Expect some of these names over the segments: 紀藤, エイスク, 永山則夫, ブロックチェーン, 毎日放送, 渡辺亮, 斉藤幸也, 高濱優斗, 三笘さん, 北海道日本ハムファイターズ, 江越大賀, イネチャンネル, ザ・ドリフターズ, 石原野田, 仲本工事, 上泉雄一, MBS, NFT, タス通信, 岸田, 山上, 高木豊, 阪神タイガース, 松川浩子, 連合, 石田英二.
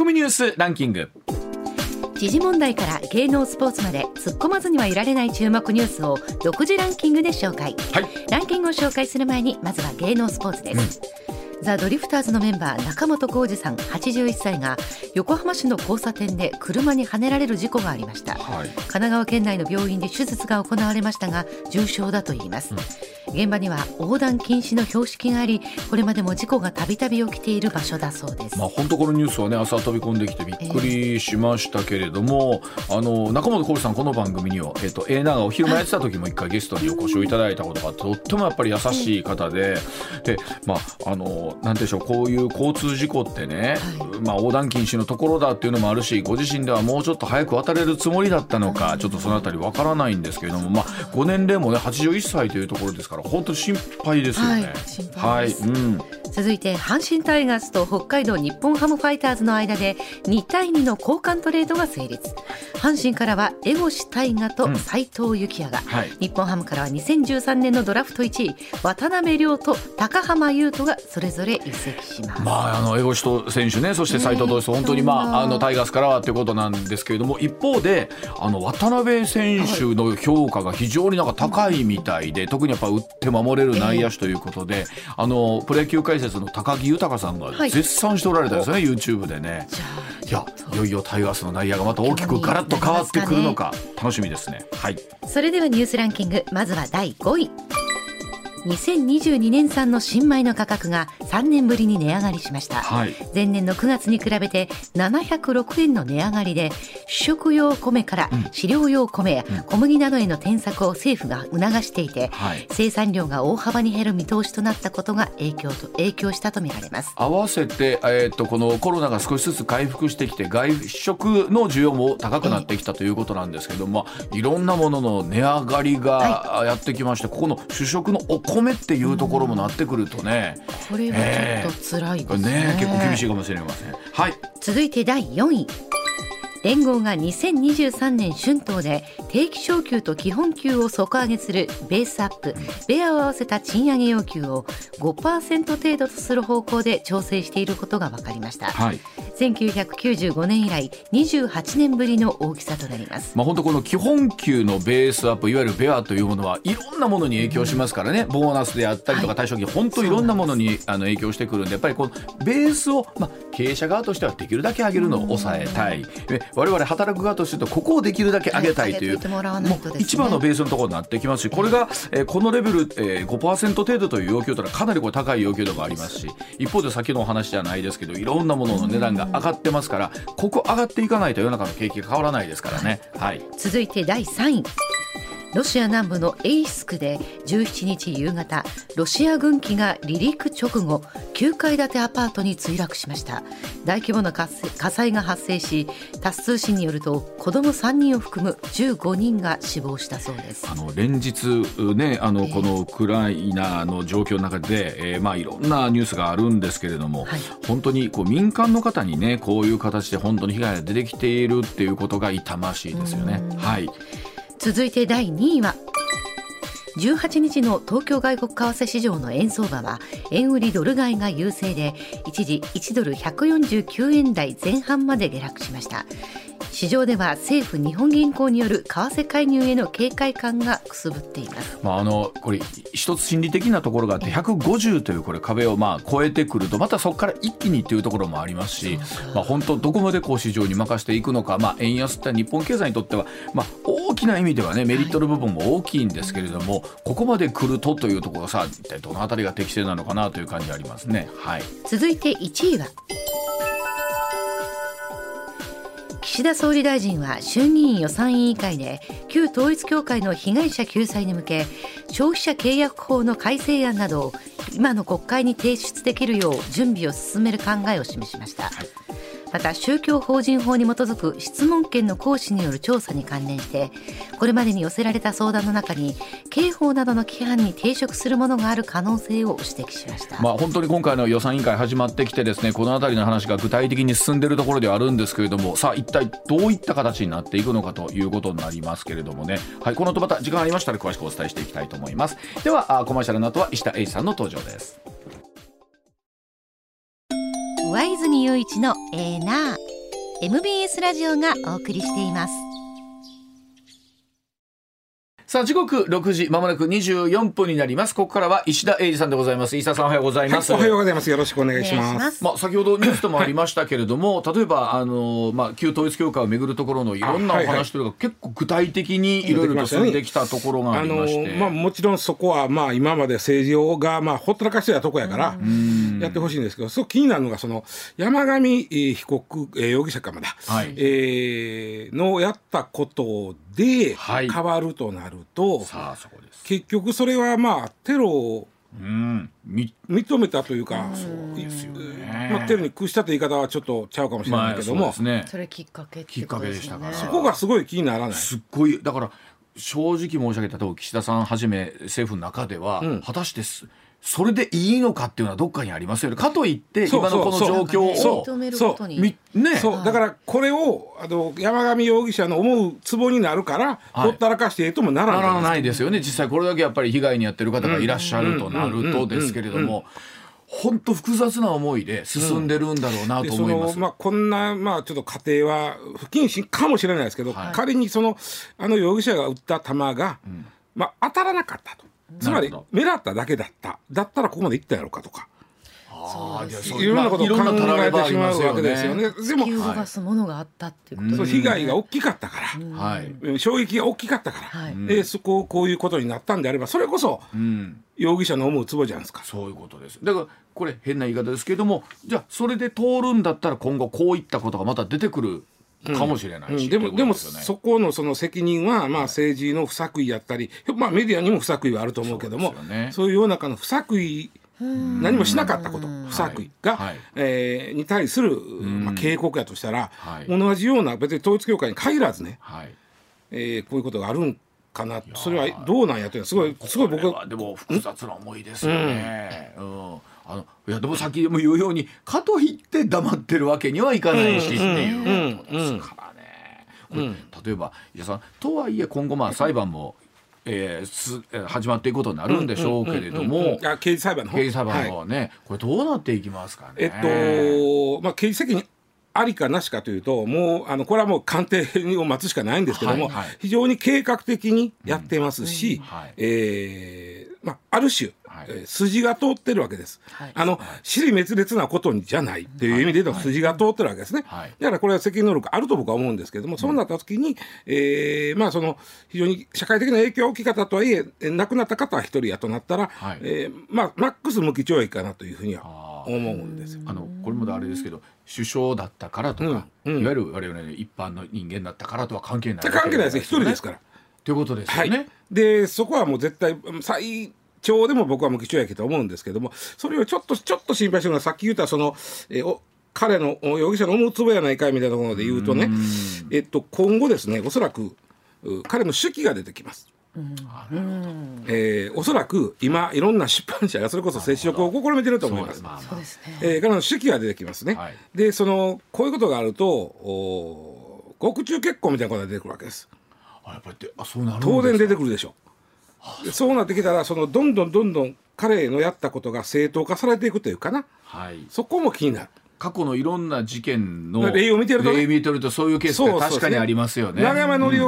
コミニュースランキング。時事問題から芸能スポーツまで突っ込まずにはいられない注目ニュースを独自ランキングで紹介、はい、ランキングを紹介する前にまずは芸能スポーツです、ザ・ドリフターズのメンバー仲本工事さん81歳が横浜市の交差点で車にはねられる事故がありました、はい、神奈川県内の病院で手術が行われましたが重傷だといいます、現場には横断禁止の標識があり、これまでも事故がたびたび起きている場所だそうです。まあ、本当このニュースはね、朝飛び込んできてびっくりしましたけれども、中本浩二さんこの番組には永がお昼間やってた時も一回ゲストにお越しをいただいたことがとってもやっぱり優しい方で、で、まあなんてでしょう、こういう交通事故ってね、まあ、横断禁止のところだっていうのもあるし、ご自身ではもうちょっと早く渡れるつもりだったのか、ちょっとそのあたりわからないんですけれども、まあ、ご年齢もね81歳というところですから、本当に心配ですよね、はい、心配です、はい、うん、続いて阪神タイガースと北海道日本ハムファイターズの間で2対2の交換トレードが成立。阪神からは江越大賀と斉藤幸也が、はい、日本ハムからは2013年のドラフト1位渡辺亮と高濱優斗がそれぞれ移籍します。まあ、江越と選手ね、そして斉藤投手、本当に、まあ、タイガースからはということなんですけれども、一方で渡辺選手の評価が非常になんか高いみたいで、特にやっぱ打って守れる内野手ということで、プロ野球解説の高木豊さんが絶賛しておられたんですね、はい、YouTube でね。いよいよタイガースの内野がまた大きくガラッと変わってくるのか楽しみですね、はい、それではニュースランキング、まずは第5位。2022年産の新米の価格が3年ぶりに値上がりしました、はい、前年の9月に比べて706円の値上がりで、主食用米から飼料用米や小麦などへの転作を政府が促していて、はい、生産量が大幅に減る見通しとなったことが影響したとみられます。合わせて、このコロナが少しずつ回復してきて、外食の需要も高くなってきたということなんですけども、いろんなものの値上がりがやってきまして、はい、ここの主食のお米っていうところもなってくるとね、これはちょっと辛いです ね、結構厳しいかもしれません、はい、続いて第4位。連合が2023年春闘で定期昇給と基本給を底上げするベースアップ、ベアを合わせた賃上げ要求を 5% 程度とする方向で調整していることが分かりました、はい、1995年以来28年ぶりの大きさとなります、まあ、本当この基本給のベースアップ、いわゆるベアというものはいろんなものに影響しますからね、ボーナスであったりとか退職金、はい、本当いろんなものに影響してくるんで、やっぱりこのベースを、まあ、経営者側としてはできるだけ上げるのを抑えたい、我々働く側としてはここをできるだけ上げたいという一番のベースのところになってきますし、これがこのレベル 5% 程度という要求というのはかなりこれ高い要求度がありますし、一方で先のお話じゃないですけど、いろんなものの値段が上がってますから、ここ上がっていかないと世の中の景気が変わらないですからね、はい、続いて第3位。ロシア南部のエイスクで17日夕方、ロシア軍機が離陸直後9階建てアパートに墜落しました。大規模な火災が発生し、タス通信によると子ども3人を含む15人が死亡したそうです。連日、ね、このウクライナの状況の中で、まあ、いろんなニュースがあるんですけれども、はい、本当にこう民間の方に、ね、こういう形で本当に被害が出てきているっていうことが痛ましいですよね、はい、続いて第2位は、18日の東京外国為替市場の円相場は円売りドル買いが優勢で、一時1ドル149円台前半まで下落しました。市場では政府日本銀行による為替介入への警戒感がくすぶっています、まあ、これ一つ心理的なところがあって、150というこれ壁をまあ超えてくると、またそこから一気にというところもありますし、まあ、本当どこまでこう市場に任せていくのか、まあ、円安って日本経済にとっては、まあ、大きな意味では、ね、メリットの部分も大きいんですけれども、ここまで来るとというところがさ、一体どのあたりが適正なのかなという感じがありますね、はい、続いて1位は、岸田総理大臣は衆議院予算委員会で旧統一教会の被害者救済に向け、消費者契約法の改正案などを今の国会に提出できるよう準備を進める考えを示しました、はい、また宗教法人法に基づく質問権の行使による調査に関連して、これまでに寄せられた相談の中に刑法などの規範に抵触するものがある可能性を指摘しました、まあ、本当に今回の予算委員会始まってきてですね、このあたりの話が具体的に進んでいるところではあるんですけれども、さあ一体どういった形になっていくのかということになりますけれどもね、はい、この後また時間ありましたら詳しくお伝えしていきたいと思います。ではコマーシャルの後は石田英二さんの登場です。上泉雄一のエーナー MBS ラジオがお送りしています。さあ、時刻6時まもなく24分になります。ここからは石田英二さんでございます。石田さん、おはようございます。はい、おはようございます。よろしくお願いします。まあ、先ほどニュースでもありましたけれども、はい、例えば旧統一教会をめぐるところのいろんなお話というか、はいはい、結構具体的にいろいろと進んできたところがありまして、もちろんそこはまあ今まで政治がまあほったらかしてたとこやからやってほしいんですけど、すごく気になるのがその山上被告、容疑者かまだ、はいのやったことで変わるとなると、さあそこです。結局それはまあテロを認めたというか、そうですよね。まあ、テロに屈したという言い方はちょっとちゃうかもしれないけども、まあ そうですね、それきっかけってことですよね。きっかけでしたから、そこがすごい気にならない。すっごいだから正直申し上げたとおり、岸田さんはじめ政府の中では、果たしてそれでいいのかっていうのはどっかにありますよね。かといって今のこの状況を認めることに、だからこれを山上容疑者の思うツボになるからほったらかしてともならない、ならないですよね。実際これだけやっぱり被害に遭ってる方がいらっしゃるとなるとですけれども、本当複雑な思いで進んでるんだろうなと思います。そのこんな、ちょっと仮定は不謹慎かもしれないですけど、はい、仮に容疑者が撃った弾が、当たらなかったと、つまり目立っただけだったらここまで行ったやろうかとか、いろんなことを考えてしまうわけですよね。でも被害が大きかったから、衝撃が大きかったから、こういうことになったんであれば、それこそ容疑者の思うツボじゃないですか。そういうことです。だからこれ変な言い方ですけれども、じゃあそれで通るんだったら今後こういったことがまた出てくるかもしれないし、でもそこのその責任は政治の不作為やったり、メディアにも不作為はあると思うけども、そういう世の中の不作為、何もしなかったこと、不作為が、に対する、警告やとしたら、同じような別に統一教会に限らずね、こういうことがあるんかな、それはどうなんやというのはすごい僕はでも複雑な思いですよね。いやでも先も言うように、かといって黙ってるわけにはいかないしっていうことですからね。例えば伊沢さんとはいえ今後裁判も始まっていくことになるんでしょうけれども、刑事裁判の方はね、これどうなっていきますかね。刑事責任ありかなしかというと、もうこれはもう鑑定を待つしかないんですけども、非常に計画的にやってますし、ある種、筋が通ってるわけです。支離滅裂なことじゃないっていう意味での筋が通ってるわけですね。だからこれは責任能力あると僕は思うんですけれども、そうなった時に、非常に社会的な影響大きい方とはいえ、亡くなった方は一人やとなったら、マックス無期懲役かなというふうには思うんですよ。これもあれですけど、首相だったからとか、いわゆる我々の一般の人間だったからとは関係ない。関係ないですね。一人ですから。ということですよね。でそこはもう絶対最長でも僕は無期懲役と思うんですけども、それをちょっと心配してるのは、さっき言った彼の容疑者の思うつぼやないかいみたいなところで言うとね、今後ですね、おそらく彼の手記が出てきます。おそらく今いろんな出版社がそれこそ接触を試みてると思います。彼の手記が出てきますね。でこういうことがあると獄中結婚みたいなことが出てくるわけです。当然出てくるでしょう。そうなってきたら、どんどん彼のやったことが正当化されていくというかな、そこも気になる。過去のいろんな事件の例を見てると、そういうケースが確かにありますよね。永山則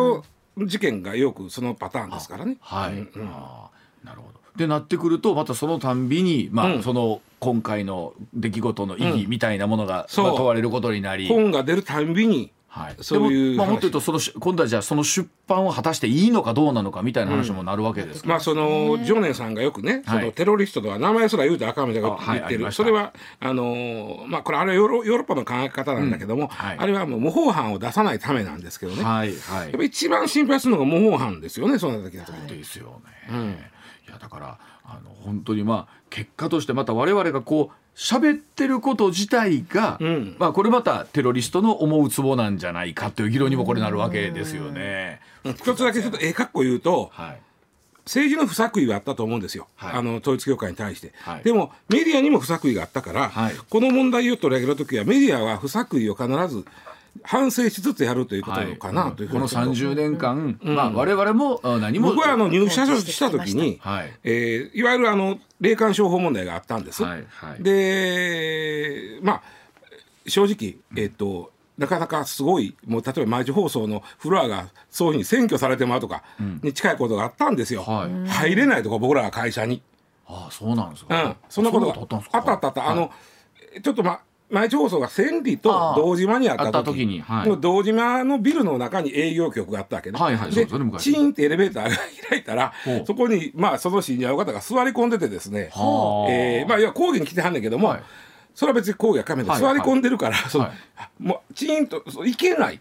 夫事件がよくそのパターンですからね。なるほど。でなってくると、またそのたんびに、今回の出来事の意義みたいなものが問われることになり、本が出るたんびに。もっと言うと、今度はじゃあその出版を果たしていいのかどうなのかみたいな話もなるわけですから、常念さんがよくね、テロリストとは名前すら言うとあかんみたいなことを言ってる。それはこれあれはヨーロッパの考え方なんだけども、あれはもう模倣犯を出さないためなんですけどね、やっぱ一番心配するのが模倣犯ですよね。そうなった時だとですよね。だから本当に結果としてまた我々がこう喋ってること自体が、これまたテロリストの思うツボなんじゃないかという議論にもこれなるわけですよね。一つだけちょっとかっこ言うと、政治の不作為はあったと思うんですよ、統一教会に対して。でもメディアにも不作為があったから、この問題を取り上げるときはメディアは不作為を必ず反省しつつやるということかなというふうに。この30年間、我々も何も。僕は入社したときに、いわゆる霊感商法問題があったんです。で、正直、なかなかすごい、もう例えば毎日放送のフロアがそういうふうに占拠されてもらうとかに近いことがあったんですよ、はい、入れないとか僕らが会社に。ああ、そうなんですか。うん、そんなことがあったあった。ちょっと毎日放送が千里と堂島にあった時に、はい、堂島のビルの中に営業局があったわけね、はいはい、でチーンってエレベーターが開いたらそこに、まあ、その信者の方が座り込んでてですね、まあ、いや講義に来てはんねんけども、はい、それは別に講義はカメラで座り込んでるから、はいはい、その、はい、もうチーンといけない、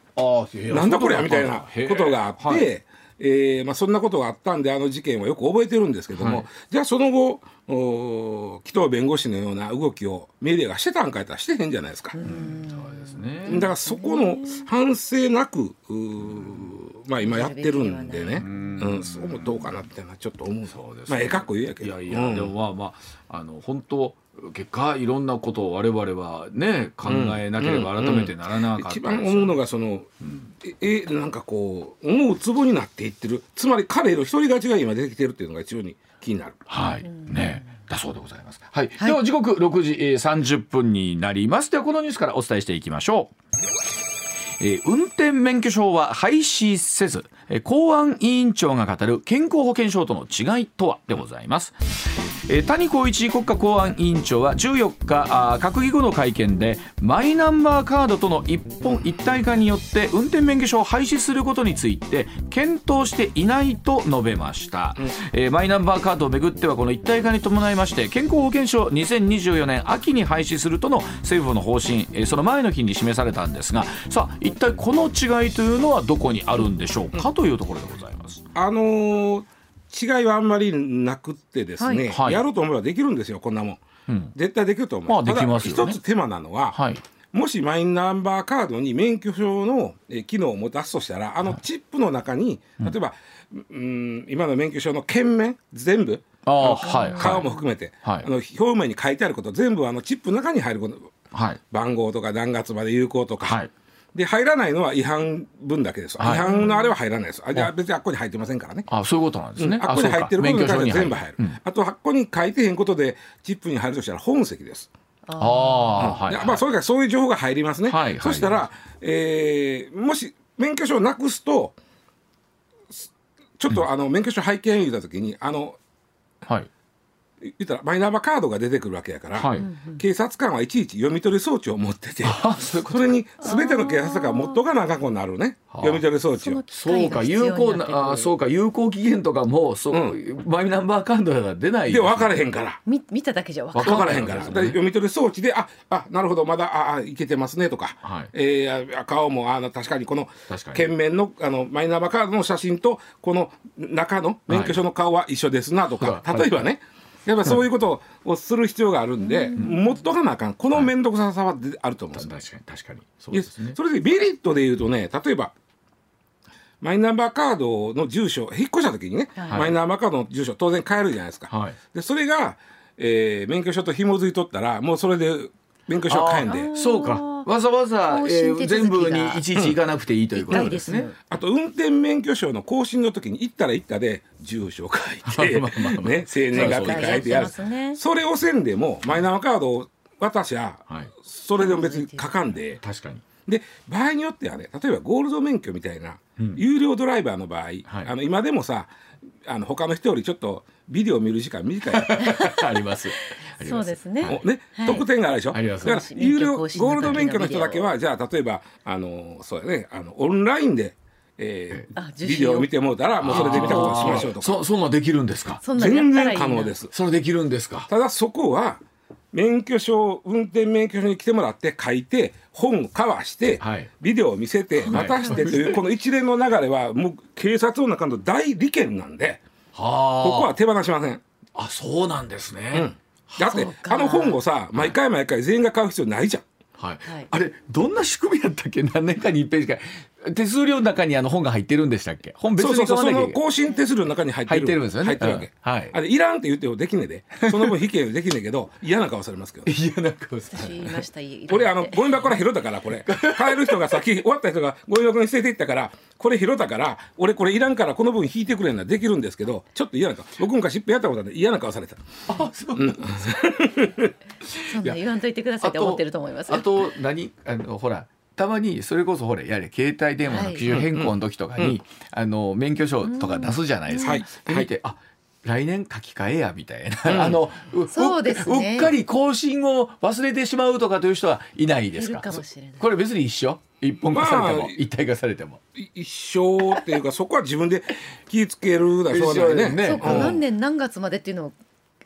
なんだこれやみたいなことがあって、はい、まあ、そんなことがあったんで、あの事件はよく覚えてるんですけども、はい、じゃあその後紀藤弁護士のような動きをメディアがしてたんかやったらしてへんじゃないですか。そうですね。だからそこの反省なく、まあ、今やってるんでね、うん、そこもどうかなってのはちょっと思う。そうですね。まあ、ええかっこいいやけど、いやいや、でもまあまあ、本当結果いろんなことを我々はね考えなければ改めてならなかった、うんうんうん、一番思うのがその、うん、なんかこう思うツボになっていってる、つまり彼の一人勝ちが今出てきてるっていうのが一応に気になる、はいね、だそうでございます。はいはい、では時刻6時30分になります。ではこのニュースからお伝えしていきましょう。運転免許証は廃止せず、公安委員長が語る健康保険証との違いとはでございます。谷公一国家公安委員長は14日閣議後の会見で、マイナンバーカードとの一本一体化によって運転免許証を廃止することについて検討していないと述べました、うん、マイナンバーカードをめぐってはこの一体化に伴いまして健康保険証2024年秋に廃止するとの政府の方針、その前の日に示されたんですが、さあ一体この違いというのはどこにあるんでしょうかというところでございます。違いはあんまりなくってですね、はいはい、やろうと思えばできるんですよ、こんなもん、うん、絶対できると思う、まあできますよね。ただ一つ手間なのは、はい、もしマイナンバーカードに免許証の機能を持たすとしたら、あのチップの中に、はい、例えば、うん、今の免許証の券面全部、はい、顔も含めて、はい、表面に書いてあること全部あのチップの中に入ること、はい、番号とか何月まで有効とか、はい、で入らないのは違反分だけです、はい、違反のあれは入らないです、あ、じゃあ別にあっこに入ってませんからね。あ、そういうことなんですね、うん、あっこに入ってることに関しては全部入る、うん、あとあっこに書いてへんことでチップに入るとしたら本籍です。そういう情報が入りますね、はい、そしたら、はい、もし免許証をなくすとちょっと、うん、免許証拝見言ったときにはい言ったらマイナンバーカードが出てくるわけやから、はい、警察官はいちいち読み取り装置を持ってて、それに全ての警察官は持っとかなあかんことになるね、読み取り装置を。そうか、有効期限とかもそう、うん、マイナンバーカードが出ないで分からへんから、見ただけじゃ分からへんから、読み取り装置であなるほど、まだいけてますねとか、はい、顔も確かにこの券面の、マイナンバーカードの写真とこの中の免許証の顔は一緒ですなとか、はい、例えばね、はい、やっぱそういうことをする必要があるんで、うん、持っとかなあかん、この面倒くささはあると思うんです、はい、確かに そうですね。それでメリットで言うとね、例えばマイナンバーカードの住所引っ越した時にね、はい、マイナンバーカードの住所当然変えるじゃないですか、はい、でそれが、免許証と紐づいとったらもうそれで免許証変えんで、そうか、わざわざ、全部にいちいち行かなくていいということですね、うん、あと運転免許証の更新の時に行ったら行ったで住所書いてね、生年月日書いてやる、それをせんでもマイナンバーカードを渡しゃ、はい、それでも別に書かんで、確かに。で場合によってはね、例えばゴールド免許みたいな、うん、有料ドライバーの場合、はい、今でもさ、他の人よりちょっとビデオ見る時間短いありますそうですね、特典があるでしょ、はい、だから有料ゴールド免許の人だけは、じゃあ例えばそうやね、オンラインで、ビデオを見てもうたらもうそれで見たことをしましょうとか、そんなできるんですか。全然可能です。それできるんですか。ただそこは免許証、運転免許証に来てもらって書いて本交わして、はい、ビデオを見せて渡してという、はい、この一連の流れはもう警察の中の大利権なんで、はここは手放しません。あ、そうなんですね、うん、だって本をさ、毎回毎回全員が買う必要ないじゃん、はいはい、あれどんな仕組みやったっけ、何年かに一遍しか手数料の中に本が入ってるんでしたっけ？本別に買わなきゃいけない。そうそう、その更新手数料の中に入ってるんですよね。入ってるわけ。はい。あれいらんって言ってもできねえで、その分引けできねえけど嫌な顔されますけど。嫌な顔されます。俺ゴミ箱から拾ったからこれ。買える人が先終わった人がゴミ箱に捨てていったからこれ拾ったから俺これいらんからこの分引いてくれんなできるんですけど、ちょっと嫌な顔。僕昔一遍やったことあって嫌な顔された。あ、そう。うん、そんな言わんといてくださいって思ってると思います。あと何ほら。たまにそれこそほらやれ携帯電話の機種変更の時とかに、はい、免許証とか出すじゃないですか、はいはい、であ来年書き換えやみたいな、うんそうですね、うっかり更新を忘れてしまうとかという人はいないです かもしれない。これ別に一緒一本化されても、まあ、一体化されても一緒っていうかそこは自分で気をつけるだそうだね。ねそうか、何年何月までっていうのを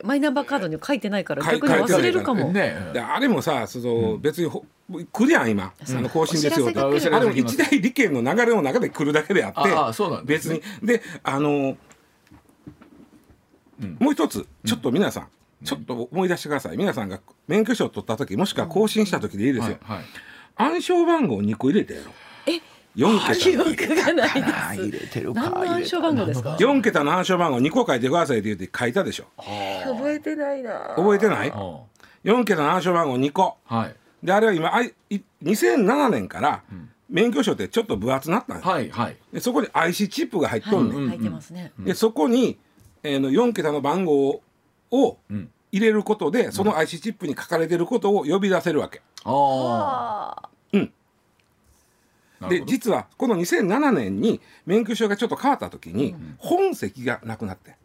マイナンバーカードに書いてないから逆に忘れるかも、ね、あれもさその、うん、別に来るやん今、うん、更新ですよと、あれも一大利権の流れの中で来るだけであってあそうなんです、ね、別にでうん、もう一つちょっと皆さん、うん、ちょっと思い出してください。皆さんが免許証を取った時もしくは更新した時でいいですよ、うんはいはい、暗証番号2個入れてやろう。4桁の暗証番号ですか？4桁の暗証番号2個書いてくださいって言って書いたでしょ。覚えてないな。覚えてない？4桁の暗証番号2個、はい、であれは今2007年から免許証ってちょっと分厚なったんです、はいはい、でそこに IC チップが入っとんねん、はい、入ってますね。でそこに、4桁の番号を入れることで、うん、その IC チップに書かれてることを呼び出せるわけ、うん、あうんで実はこの2007年に免許証がちょっと変わった時に本籍がなくなって、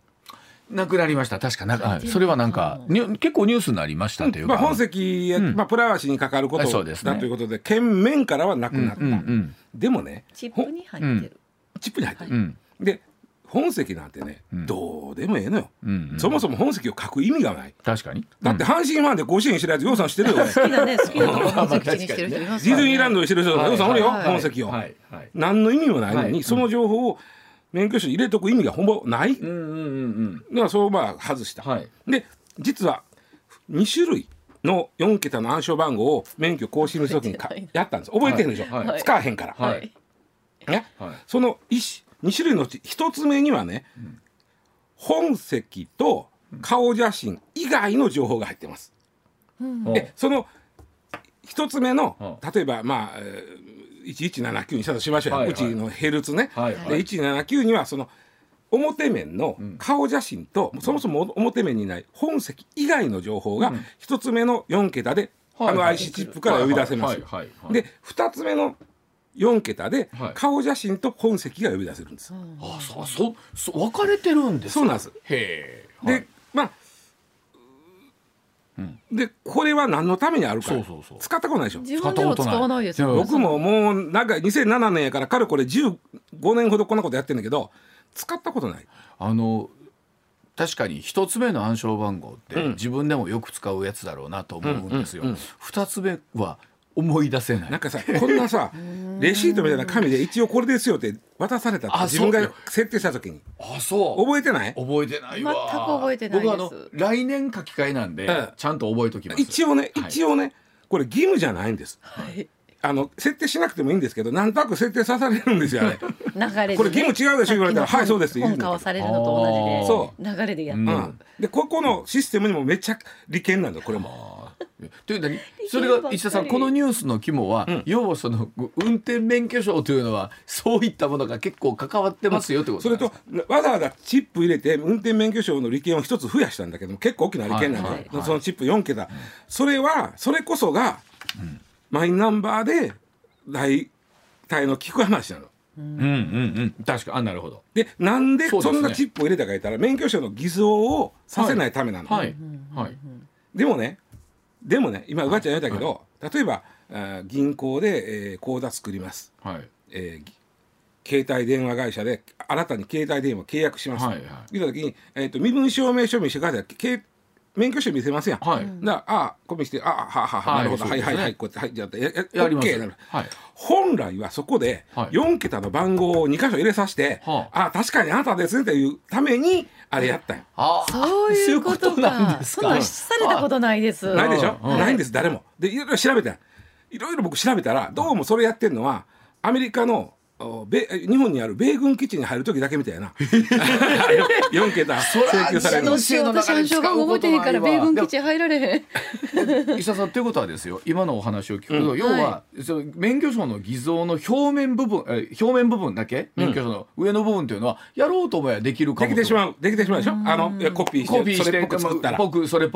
うん、なくなりました確かはい、それはなんか結構ニュースになりましたというか、本籍、うんプライバシーにかかることだということで県面からはなくなった、うんうんうん、でもねチップに入ってる、チップに入ってる、はい、で本籍なんてね、うん、どうでもええのよ、うんうん、そもそも本籍を書く意味がない。確かに、うん、だって阪神ファンで甲子園してるやつようさんしてるよね。好きだね好きだと本籍にしてる人いますからね。ディズニーランドにしてる人ようさんおるよ、はいはいはい、本籍を、はいはい、何の意味もないのに、はい、その情報を免許証に入れとく意味がほぼない、うんうんうん、だからそう外した、はい、で実は2種類の4桁の暗証番号を免許更新の時にやったんです。覚えてるでしょ、はい、使わへんから、はいねはい、その2種類のうち1つ目にはね、うん、本籍と顔写真以外の情報が入ってます、うん、でその1つ目の、うん、例えば、まあ、1179にしたとしましょう、はいはい、うちのヘルツね、はいはい、で1179にはその表面の顔写真と、うん、そもそも表面にない本籍以外の情報が1つ目の4桁で、うん、IC チップから呼び出せます。で2つ目の4桁で顔写真と本籍が呼び出せるんです、はい、あそ分かれてるんですか？そうなんです。へー、で、はい、まあ、うん、でこれは何のためにあるか、そう使ったことないでしょ。自分では使わないですよ。僕ももうなんか2007年やからかれこれ15年ほどこんなことやってるんだけど使ったことない。確かに一つ目の暗証番号って自分でもよく使うやつだろうなと思うんですよ。二つ目は思い出せない。なんかさこんなさレシートみたいな紙で一応これですよって渡されたって自分が設定した時にそう覚えてない？覚えてないわ。全く覚えてないです。僕来年書き換えなんで、うん、ちゃんと覚えときます。一応ねこれ義務じゃないんです、はい、設定しなくてもいいんですけどなんとなく設定さされるんですよね。流れで、ね、これ義務違うでしょ言われたらはいそうですって言うんだけど本化をされるのと同じで流れでやってる、うん、でここのシステムにもめっちゃ利権なんだこれもというのにそれが石田さんこのニュースの肝は、うん、要はその運転免許証というのはそういったものが結構関わってますよってことなんですか？それとわざわざチップ入れて運転免許証の利権を一つ増やしたんだけども結構大きな利権なんだ、はいはい、そのチップ4桁、はい、それこそが、うん、マイナンバーで代替の聞く話なの。うんうんうん、確かなるほど。でなんでそんなチップを入れたか言ったら、免許証の偽造をさせないためなの、はいはいはい、でもね今うがちゃん言ったけど、はい、例えば銀行で、口座作ります、はい携帯電話会社で新たに携帯電話契約します、はいはい、言った時に、身分証明書見せてください免許証見せますやん、はい、だからあコピーしてあはははなるほど、はい、はいはいはいこうやってはいやります、はい、本来はそこで4桁の番号を2箇所入れさせて、はい、あ確かにあなたですねっていうためにあれやったんや、はい、そういうことなんですか？そんなされたことないです。ないでしょ、はい、ないんです誰も。でいろいろ僕調べたらどうもそれやってるのはアメリカの日本にある米軍基地に入るときだけみたいな4桁請求されるの私暗証番号覚えてへんから米軍基地入られへん石田さんっていうことはですよ、今のお話を聞くと、要はその免許証の偽造の表面部分だけ、免許証の上の部分というのはやろうと思えばできるかも、できてしまうでしょ、コピーしてそれっぽ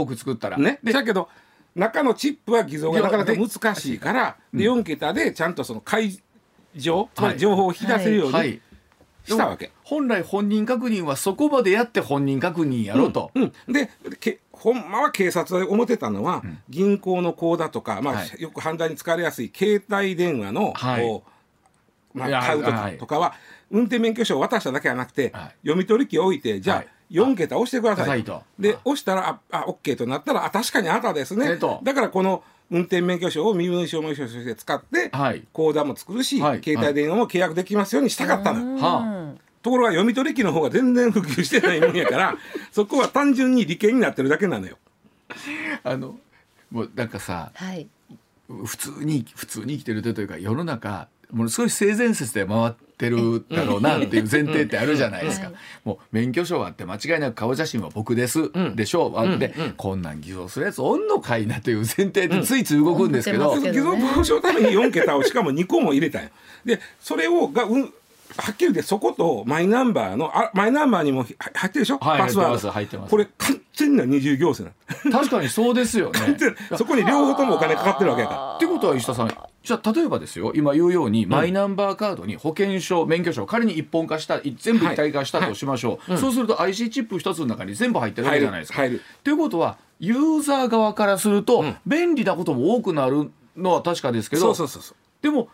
く作ったらね。だけど中のチップは偽造がなかなか難しいから、で4桁でちゃんとその情報を引き出せるようにしたわけ。本来本人確認はそこまでやって本人確認やろうと、でほんまは警察で思ってたのは、銀行の口座とか、よく犯罪に使われやすい携帯電話の、買う時とかは運転免許証を渡しただけじゃなくて、読み取り機を置いて、じゃあ、4桁押してくださいと、で押したら OK となったら、確かにあなたですね、だからこの運転免許証を身分証明書として使って、口座も作るし、携帯電話も契約できますようにしたかったの、ところが読み取り機の方が全然普及してないもんやからそこは単純に利権になってるだけなのよ。もうなんかさ、普通に生きてるというか、世の中ものすごい性善説で回ってるだろうなっていう前提ってあるじゃないですか。もう免許証はあって間違いなく顔写真は僕ですでしょう、こんなん偽造するやつおんのかいなという前提でついつい動くんですけど、偽造防止のために4桁をしかも2個も入れたよ。でそれをはっきりでそことマイナンバーにも入ってるでしょ、パスワード入ってます。これ完全な二重行政なの。確かにそうですよね。そこに両方ともお金かかってるわけだから。ってことは石田さん、じゃあ例えばですよ、今言うようにマイナンバーカードに保険証、免許証仮に一本化した全部一体化したとしましょう、そうすると IC チップ一つの中に全部入ってるわけじゃないですか。ということはユーザー側からすると、便利なことも多くなるのは確かですけど、でも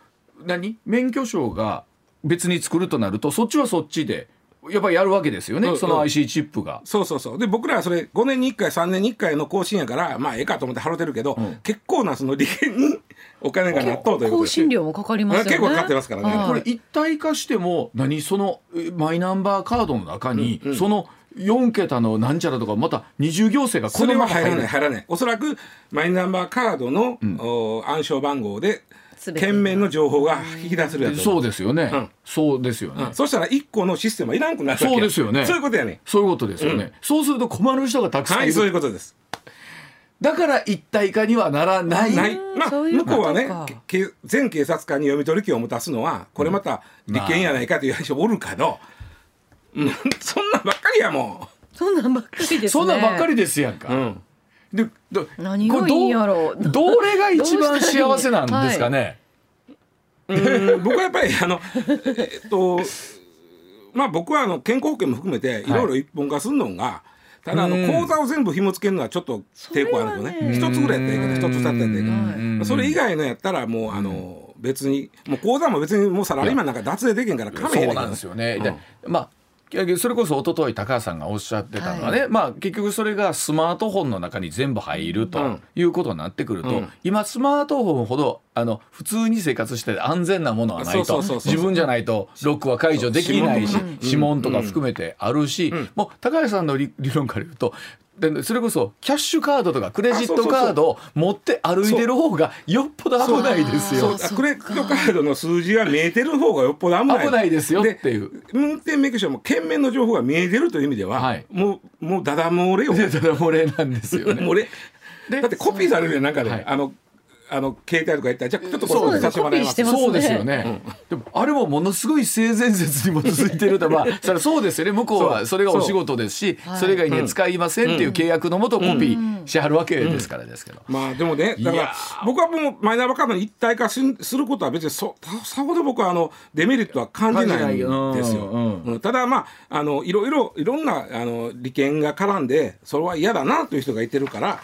免許証が別に作るとなると、そっちはそっちでやっぱりやるわけですよね、その IC チップが。そうで僕らはそれ5年に1回3年に1回の更新やから、ええかと思って払ってるけど、結構なその利権にお金が納豆ということで更新料もかかりますよね。結構かかってますからね。これ一体化してもそのマイナンバーカードの中に、その4桁のなんちゃらとかまた二重行政がこれは入らない。おそらくマイナンバーカードの、暗証番号で県名の情報が引き出せるやつ。そうですよね、そうしたら1個のシステムはいらんくなったわけ。そうですよね。そういうことやね。そういうことですよね、そうすると困る人がたくさんいる、そういうことです。だから一体化にはならない。向こうはね、全警察官に読み取り機を持たすのはこれまた利権やないかという人おるけど、そんなんばっかりやもん。そんなんばっかりですね。そんなんばっかりですやんか、で何がいいんやろう。どれが一番幸せなんですかね。僕はやっぱり僕は健康保険も含めていろいろ一本化するのが、ただ口座を全部紐付けるのはちょっと抵抗あるのね。一つぐらいやったらいいから、一つ二つやったらいいから、それ以外のやったらもう別にもう口座も別にもうサラリーマンなんか脱税できんからかめへんねん。そうなんですよね。それこそ一昨日高橋さんがおっしゃってたのはね、結局それがスマートフォンの中に全部入るということになってくると、今スマートフォンほど普通に生活して安全なものはないと。自分じゃないとロックは解除できないし、指紋とか含めてあるし、もう高橋さんの理論から言うと、それこそキャッシュカードとかクレジットカードを持って歩いてる方がよっぽど危ないですよ。クレジットカードの数字が見えてる方がよっぽど危ないですよっていう。運転免許証も県民の情報が見えてるという意味では、もうダダ漏れよ。ダダ漏れなんですよね。だってコピーされるやん、なんかで携帯とか言ったら、じゃあちょっとこれをさせてもらいます。そうですよね。でもあれもものすごい性善説に基づいてると、それはそうですよね。向こうはそれがお仕事ですし、それ以外に使いませんっていう契約のもとコピーしはるわけですからですけど、でもね、だから僕はもうマイナンバーカードに一体化することは別にさほど僕はデメリットは感じないんですよ。ただいろんな利権が絡んでそれは嫌だなという人がいてるから、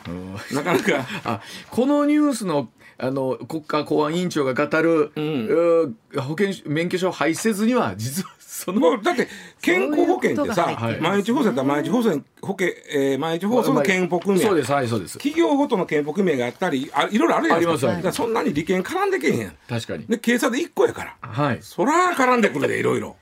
なかなかこのニュースの国家公安委員長が語る、免許証廃止せずには実はだって健康保険ってさ、毎日放送だったら毎日放送の健保組合、企業ごとの健保組合があったり、いろいろあるやん。そんなに利権絡んでけへんやん。確かにで警察で1個やから、そら絡んでくるで、いろいろ。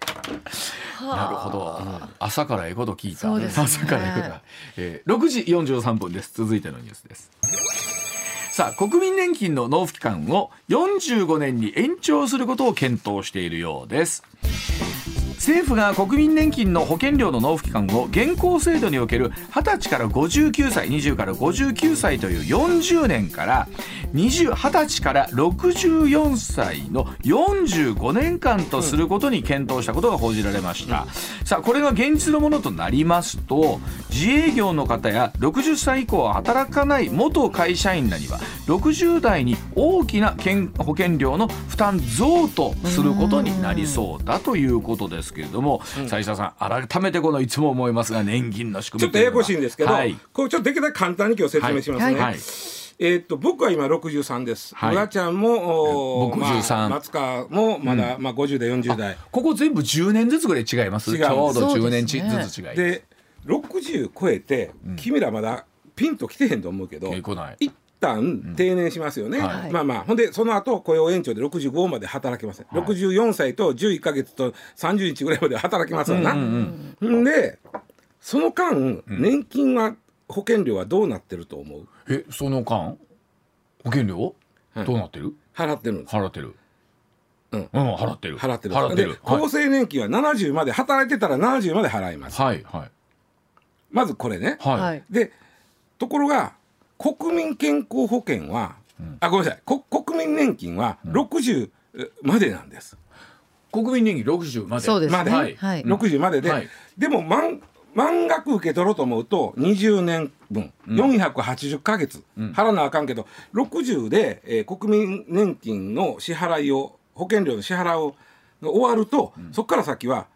なるほど、朝からええこと聞いた。朝からええこと。6時43分です。続いてのニュースです。さあ、国民年金の納付期間を45年に延長することを検討しているようです。政府が国民年金の保険料の納付期間を現行制度における20歳から59歳、20から59歳という40年から20歳から64歳の45年間とすることに検討したことが報じられました。さあ、これが現実のものとなりますと、自営業の方や60歳以降は働かない元会社員らには60代に大きな保険料の負担増とすることになりそうだということですけれども、斉田さん、改めてこのいつも思いますが年金の仕組みというのはちょっとややこしいんですけど、はい、これちょっとできるだけ簡単に今日説明しますね、はいはいはい。僕は今63です。村、はい、ちゃんも63、まあ、松川もまだ、まあ、50代40代、ここ全部10年ずつぐらい違います。ちょうど10年ずつ違います。で60超えて、君らまだピンと来てへんと思うけど、一旦定年しますよね、はい、まあまあ、ほんでその後雇用延長で65まで働けません、はい、64歳と11ヶ月と30日ぐらいまで働きますよな、うんうんうん、でその間、年金は保険料はどうなってると思う？その間保険料、はい、どうなってる？払ってるんです。払ってる、うんうん、払ってる払ってる払ってる。で、はい、厚生年金は70まで働いてたら70まで払います、はいはい、まずこれね、はい、でところが国民健康保険は、あ、ごめんなさい、国民年金は60までなんです、国民年金60まで、そうですね、まで、はいはい、60までで、はい、でも満額受け取ろうと思うと20年分、480ヶ月払わなあかんけど、60で、国民年金の支払いを、保険料の支払いを終わると、そこから先は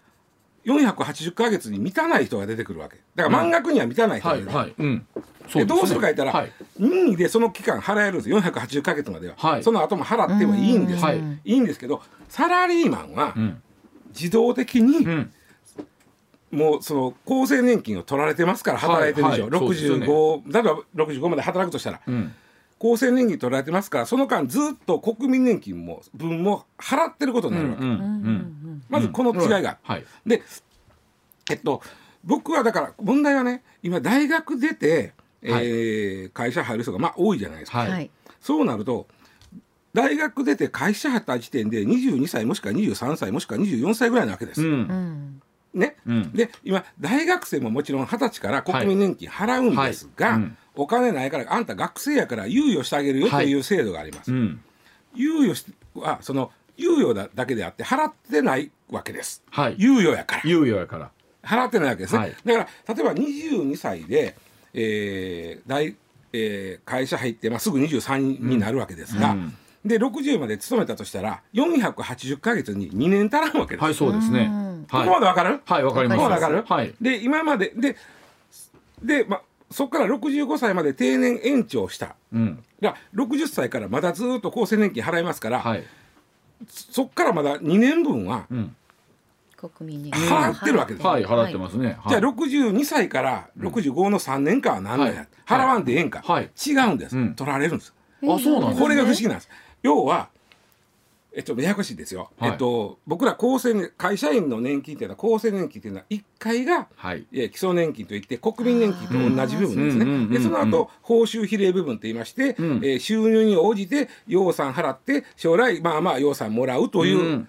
480ヶ月に満たない人が出てくるわけだから、満額には満たない人が出てくる、はいはい、うん、そうですね、どうするか言ったら、はい、任意でその期間払えるんです。480ヶ月までは、はい、その後も払ってもいいんです、はい、いいんですけど、サラリーマンは自動的に、もうその厚生年金を取られてますから、働いてるでしょ、はいはい、65、だから65まで働くとしたら、厚生年金取られてますから、その間ずっと国民年金も分も払ってることになるわけ、まずこの違いが、はい、で、僕はだから問題はね、今大学出て、会社入る人がまあ多いじゃないですか、はい、そうなると大学出て会社入った時点で22歳もしくは23歳もしくは24歳ぐらいなわけです、ね、で今大学生ももちろん20歳から国民年金払うんですが、お金ないからあんた学生やから猶予してあげるよという制度があります、猶予はその猶予だけであって払ってないわけです、はい、猶予やから払ってないわけですね、はい、だから例えば22歳で、会社入って、まあ、すぐ23になるわけですが、で60まで勤めたとしたら480ヶ月に2年足らんわけです、はい、そうですね、ここまでわかる？はい、わかります。ここまでわかる？はい。で、今までで、ま、そこから65歳まで定年延長した。だから60歳からまだずっと厚生年金払いますから、はい、そこからまだ2年分は、国民に払ってるわけです、はい、払ってますね、はい、じゃあ62歳から65の3年間は何年や、払わんでええんか、はい、違うんです、取られるんです、あ、そうなんですね、これが不思議なんです。要はややこしいですよ、はい、僕ら会社員の年金というのは、厚生年金というのは1階が、はい、基礎年金といって国民年金と同じ部分ですね、でその後報酬比例部分といいまして、収入に応じて養蚕払って将来まあまあ養蚕もらうという、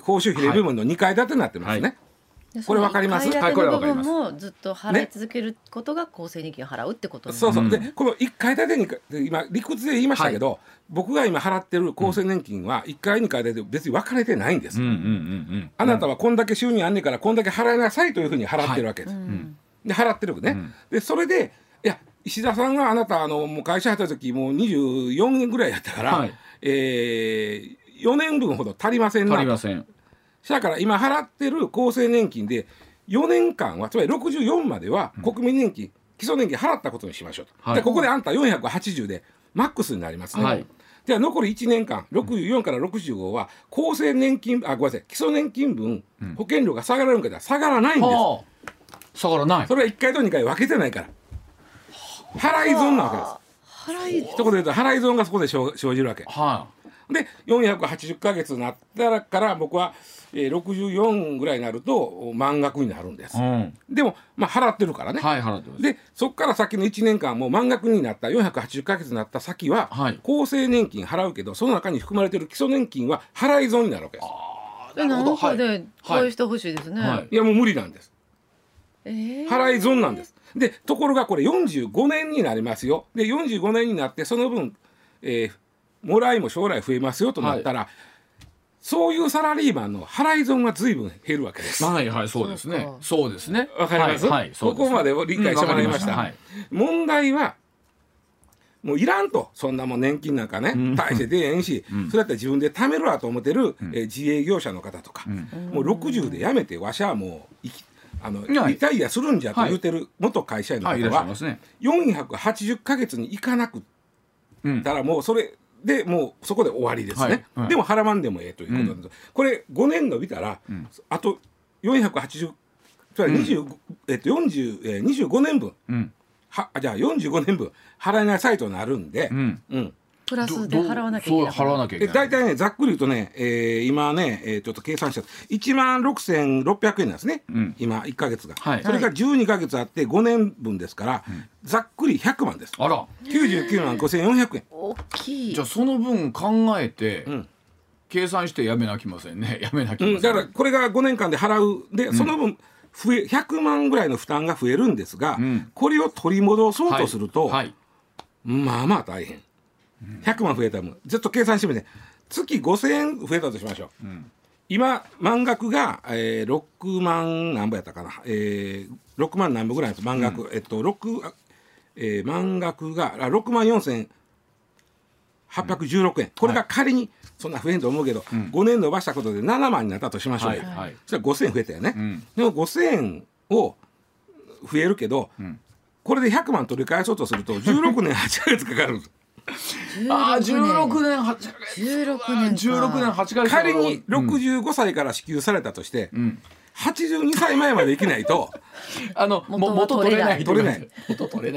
報酬比例部分の2階建てになってますね、はいはい、これ分かります？1階建ての部分もずっと払い続けることが厚生年金を払うってことなんですね。そうそう、でこの1階建てに今理屈で言いましたけど、はい、僕が今払ってる厚生年金は1階2階建て別に分かれてないんです、あなたはこんだけ収入あんねんからこんだけ払いなさいというふうに払ってるわけです、はい、で払ってるわけね、でそれでいや石田さんがあなたもう会社入った時もう24年ぐらいやったから、はい、4年分ほど足りませんな、足りません、だから今払ってる厚生年金で4年間はつまり64までは国民年金、基礎年金払ったことにしましょうと、はい、でここであんた480でマックスになりますね、はい、では残り1年間64から65は厚生年金、あ、ごめんなさい、基礎年金分保険料が下がらるんかというと下がらないんです、下がらない、それは1回と2回分けてないから払い損なわけです、一言で言うと払い損がそこで生じるわけ、はあ、で480ヶ月になったから僕は64ぐらいになると満額になるんです、うん、でも、まあ、払ってるからね、はい、払ってます。でそこから先の1年間も満額になった480ヶ月になった先は、はい、厚生年金払うけどその中に含まれてる基礎年金は払い損になるわけです。なんかで返してほしいですね、はいはい、いやもう無理なんです、払い損なんです。でところがこれ45年になりますよ。で45年になってその分、もらいも将来増えますよとなったら、はい、そういうサラリーマンの払い損が随分減るわけです。はいはい、そうですね。そうですね。わかります。はい、ここまで理解してもらいました。はい、問題はもういらんと、そんなもん年金なんかね、うん、大して出えへんし、うん、それだったら自分で貯めるわと思ってる、うん、自営業者の方とか、うん、もう60で辞めてわしゃもうリタイアするんじゃと言うてる元会社員の方は480ヶ月に行かなくったらもうそれでもうそこで終わりですね、はいはい、でも払わんでもええということで、うん、これ5年延びたら、うん、あと480つまり25年分、うん、はじゃあ45年分払いなさいとなるんで、うんうん、プラスで払わなきゃいけない。そう払わなきゃいけない。大体ねざっくり言うとね、今ね、ちょっと計算した16,600円なんですね、うん、今1ヶ月が、はい、それが12ヶ月あって5年分ですから、はい、ざっくり100万です。あら99万5,400円。大きい。じゃあその分考えて、うん、計算してやめなきませんね。やめなきませんね、うん、だからこれが5年間で払うで、うん、その分100万ぐらいの負担が増えるんですが、うん、これを取り戻そうとすると、はいはい、まあまあ大変。100万増えたもんずっと計算してみて月 5,000 円増えたとしましょう、うん、今満額が、6万何本やったかな、6万何本ぐらいです満額、うん、満額が64,816円。これが仮にそんな増えんと思うけど、はい、5年延ばしたことで7万になったとしましょう、うん、そしたら 5,000 円増えたよね、うん、でも 5,000 円を増えるけど、うん、これで100万取り返そうとすると16年8ヶ月かかるんです16年8ヶ月。仮に65歳から支給されたとして、うん、82歳前までいけないと元取れな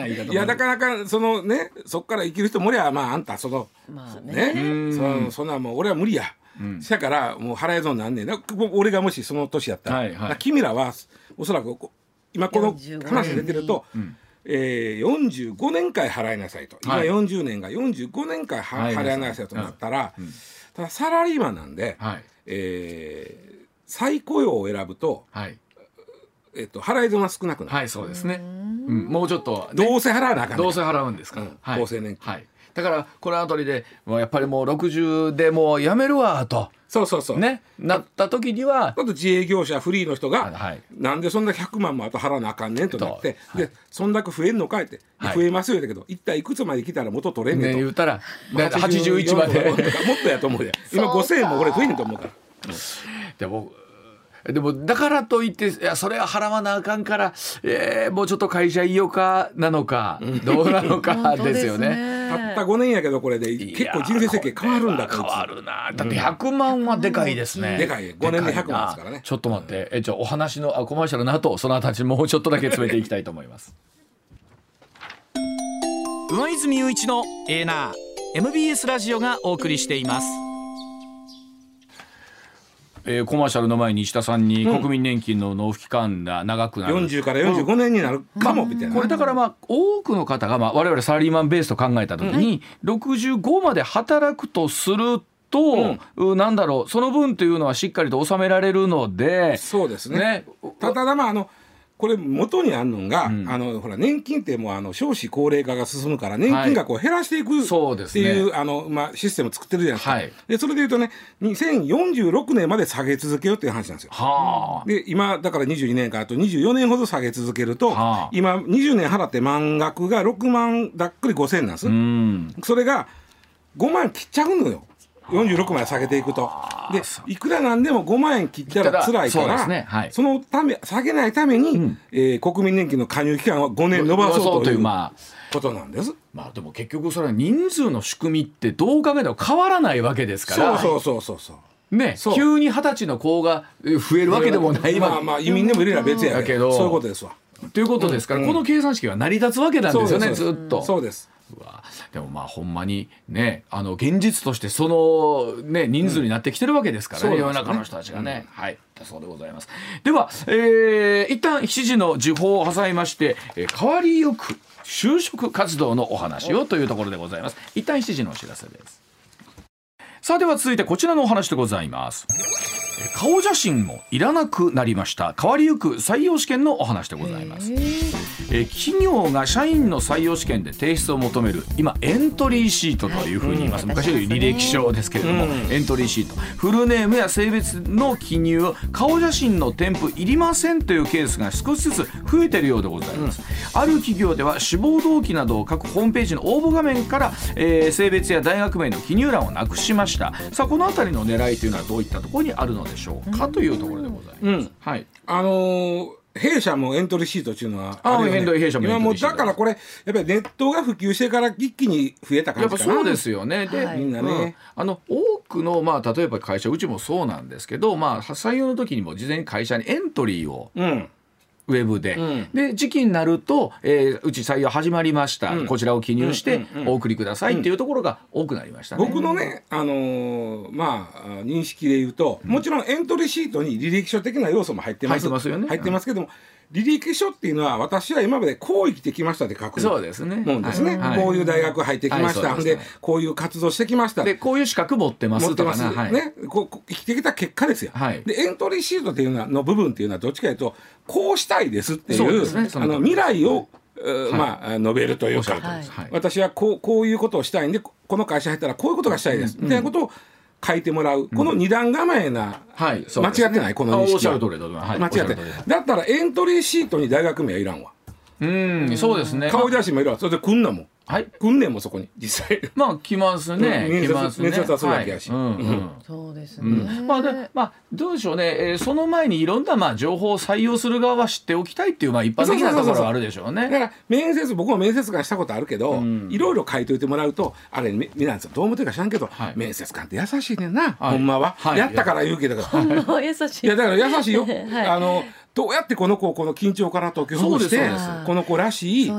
い。いやなかなかそのねそっから生きる人もりゃまああんたその、まあ、ねそんなもう俺は無理や、うん、だからもう払い損なんねんな俺がもしその年やったら、はいはい、君らはおそらく今この話出てると、うん45年間払いなさいと今40年が45年間、はい、払いなさいとなったら、はいうん、ただサラリーマンなんで、はい再雇用を選ぶと、はい払い損が少なくなる。はいそうですね、うん、もうちょっと、ね、どうせ払わなあかんねん。どうせ払うんですから、うんはい、厚生年金、はい、だからこのあたりでやっぱりもう60でもうやめるわとそうね、なった時にはあと自営業者フリーの人が、はい、なんでそんな100万もあと払わなあかんねんとなって、はい、でそんだけ増えんのかいって、はい、増えますよだけど一体いくつまで来たら元取れんねんと、ね、言うたら81までもっとやと思うで今 5,000 円もこれ増えんと思うからでもだからといっていやそれは払わなあかんから、もうちょっと会社いいよかなのかどうなのかですよねたった5年やけどこれで結構人生設計変わるんだから変わるな。だって100万はでかいですね、うん、でかい5年で100万ですからね。ちょっと待ってじゃあお話のコマーシャルの後その後もうちょっとだけ詰めていきたいと思います上泉雄一のエーナー MBS ラジオがお送りしています。コマーシャルの前に石田さんに国民年金の納付期間が長くなる、うん、40から45年になるかもみたいな。これだからまあ多くの方がまあ我々サラリーマンベースと考えた時に65まで働くとすると、うん、なんだろうその分というのはしっかりと納められるのでそうです ねただまあこれ元にあるのが、うん、ほら年金ってもう少子高齢化が進むから年金がこう減らしていくっていう、はいまあ、システムを作ってるじゃないですか、はい、でそれでいうとね2046年まで下げ続けようっていう話なんですよ。はあ、で今だから22年からあと24年ほど下げ続けると、はあ、今20年払って満額が6万だっくり 5,000 円なんです。うんそれが5万切っちゃうのよ46まで下げていくと。でいくらなんでも5万円切ったら辛いから ねはい、そのため下げないために、うん国民年金の加入期間は5年延ばそうということなんです。まあでも結局それは人数の仕組みってどう考えても変わらないわけですからそうねそう急に20歳の子が増えるわけでもないまあまあ移民でもいれば別やけどそういうことですわということですから、うん、この計算式は成り立つわけなんですよね。そうそうそうずっとそうです。うわでもまあほんまにね、現実としてその、ね、人数になってきてるわけですからね、世の中の人たちがね、うん、はい、だそうでございます。では、一旦7時の時報を挟みまして、変わりよく就職活動のお話をというところでございます。一旦7時のお知らせです。さあでは続いてこちらのお話でございます。顔写真もいらなくなりました。変わりゆく採用試験のお話でございます。企業が社員の採用試験で提出を求める、今エントリーシートというふうに言います、はい、昔より履歴書ですけれども、エントリーシート、フルネームや性別の記入、顔写真の添付いりませんというケースが少しずつ増えているようでございます、うん、ある企業では志望動機などを各ホームページの応募画面から、性別や大学名の記入欄をなくしました。さあこのあたりの狙いというのはどういったところにあるのでしょうか、というところでございます、うん、はい、弊社もエントリーシートっていうのはあるよね。弊社もエントリーシート。今もうだからこれやっぱりネットが普及してから一気に増えた感じかな。やっぱそうですよね。で、はい、みんなね、うん、多くの、まあ、例えば会社、うちもそうなんですけど、まあ、採用の時にも事前に会社にエントリーを、うんウェブ うん、で時期になると、うち採用始まりました、うん、こちらを記入してお送りくださいっていうところが多くなりましたね。僕のね、まあ、認識で言うと、もちろんエントリーシートに履歴書的な要素も入ってます。入ってますよね。入ってますけども、うん、履歴書っていうのは私は今までこう生きてきましたって書くもんですね。こういう大学入ってきました、はい、でこういう活動してきました、でこういう資格持ってますとかね、はい、ね、生きてきた結果ですよ、はい、でエントリーシートっていうのの部分っていうのはどっちかというとこうしたいですっていう、ね、未来を、はい、まあ、述べるというか、はい、私はこういうことをしたいんで、この会社入ったらこういうことがしたいですみたいなことを書いてもらう、うん、この二段構えな、はい、ね、間違ってない、この認識は間違ってない。だったらエントリーシートに大学名はいらんわ。うん、そうですね。顔出しもいるわ。それで来んなもん。はい。来んねんもそこに実際。まあ来ますね。面接はそうだけやし。そうですね。まあで、まあどうでしょうね。その前にいろんなまあ情報を採用する側は知っておきたいっていうまあ一般的なところはあるでしょうね。だから面接、僕も面接官したことあるけど、いろいろ書いといてもらうとあれみんなどう思ってるか知らんけど、面接官って優しいねんな。ほんまはやったから言うけど。ほんまは優しい。いやだから優しいよ。どうやってこの子をこの緊張から解きほぐしてこの子らしい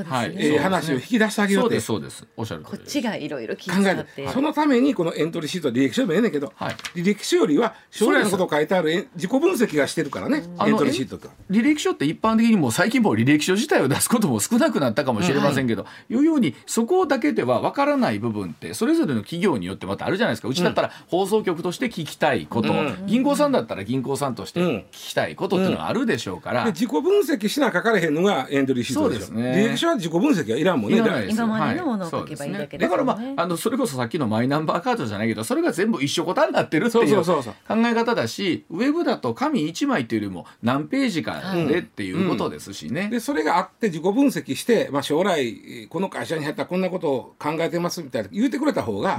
話を引き出してあげようってこっちがいろいろ考えて、そのためにこのエントリーシート履歴書でもええねんけど、履歴書よりは将来のことを書いてある自己分析がしてるからね、エントリーシートとか履歴書って一般的にもう最近もう履歴書自体を出すことも少なくなったかもしれませんけど、いうようにそこだけでは分からない部分ってそれぞれの企業によってまたあるじゃないですか。うちだったら放送局として聞きたいこと、銀行さんだったら銀行さんとして聞きたいことっていうのがあるでしょうから、で自己分析しな書かれへんのがエントリーシートでしょ。履歴書は自己分析はいらんもんね。今までのものを書けばいいだけですね。だからまあそれこそさっきのマイナンバーカードじゃないけど、それが全部一緒答えになってるっていう考え方だし、ウェブだと紙1枚というよりも何ページかでっていうことですしね。でそれがあって自己分析して、まあ、将来この会社に入ったらこんなことを考えてますみたいな言ってくれた方が、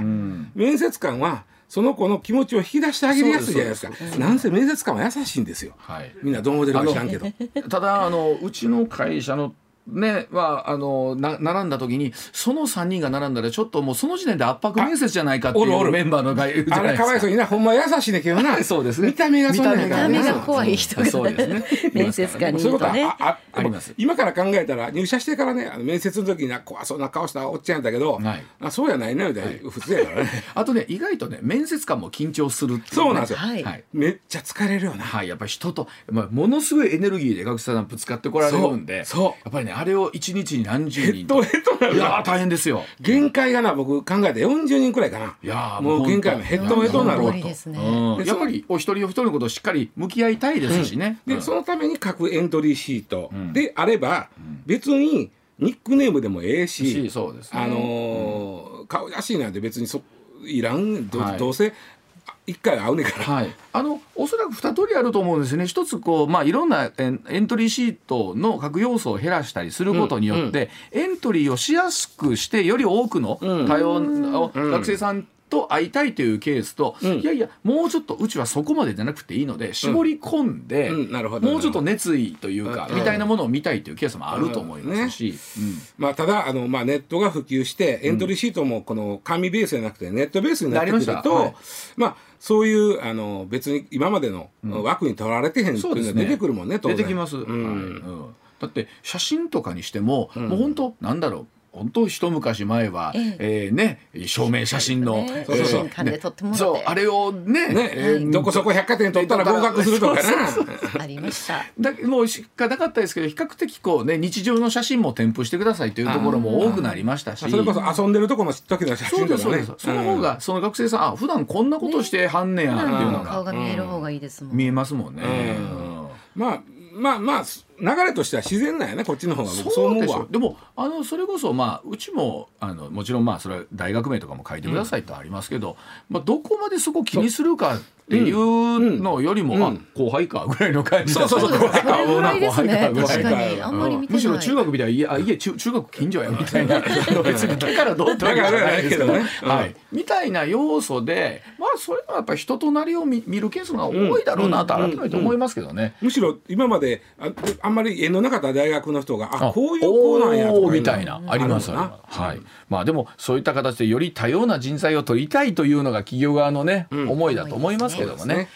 面接官はその子の気持ちを引き出してあげるやつじゃないですか。なんせ面接官は優しいんですよ、はい、みんなどう思ってるか知らんけどただうちの会社のねは並んだ時にその3人が並んだらちょっともうその時点で圧迫面接じゃないかっていうメンバーのがいるじゃないですか。あれかわいそうにな、ほんま優しいねんけどなそうですね、見た目がそんなんや、見た目が怖い人が面接官に言うとね、今から考えたら入社してからね、面接の時に怖そうな顔したおっちゃんやったけど、そうやないなみたいな普通やからね。あとね意外とね面接官も緊張する。そうなんですよ。めっちゃ疲れるよな。やっぱり人とものすごいエネルギーで学生さんぶつかってこられるんで、やっぱりねあれを1日に何十人といや大変ですよ。限界がな、僕考えて40人くらいかな。いやもう限界もヘッドヘッドになること。やっぱりお一人お一人のことをしっかり向き合いたいですしね。でそのために書くエントリーシートであれば別にニックネームでもええし、顔写真なんて別にいらん、どうせ1回会うねから、はい、おそらく2通りあると思うんですね。一つこう、まあ、いろんなエントリーシートの各要素を減らしたりすることによって、エントリーをしやすくしてより多くの多様な学生さんと会いたいというケースと、いやいやもうちょっとうちはそこまでじゃなくていいので絞り込んで、もうちょっと熱意というか、みたいなものを見たいというケースもあると思いますし、ただまあネットが普及してエントリーシートもこの紙ベースじゃなくてネットベースになってくると、まあそういう別に今までの枠にとられてへんっていうのが出てくるもんね。出てきます。だって写真とかにしてももう本当なんだろう、本当一昔前は、証明写真のあれをね、どこそこ百貨店取ったら合格するとかね、ありました。もうしかなかったですけど、比較的こうね、日常の写真も添付してくださいというところも多くなりましたし、それこそ遊んでるとこの時の写真とかね、その方がその学生さん、あ、普段こんなことしてはんねやっていうのが顔が見える方がいいですもん。見えますもんね。まあ流れとしては自然なんやね、こっちの方が。僕そう思うわ。でもそれこそ、まあうちももちろん、まあそれは大学名とかも書いてくださいとありますけど、まあどこまでそこ気にするかっていうのよりも、あ、後輩かぐらいの感じ。そうそうそう、後輩か後輩かぐらいか。むしろ中学みたいな、いや中学近所やみたいな、別にだからどうってわけじゃないですけどね、みたいな要素で、まあそれはやっぱ人となりを見るケースが多いだろうなと改めて思いますけどね。むしろ今まであんまり縁のなかった大学の人が、あ、こういう子なんやみたいな、ありますな。まあでもそういった形でより多様な人材を取りたいというのが企業側のね、思いだと思いますけどもね。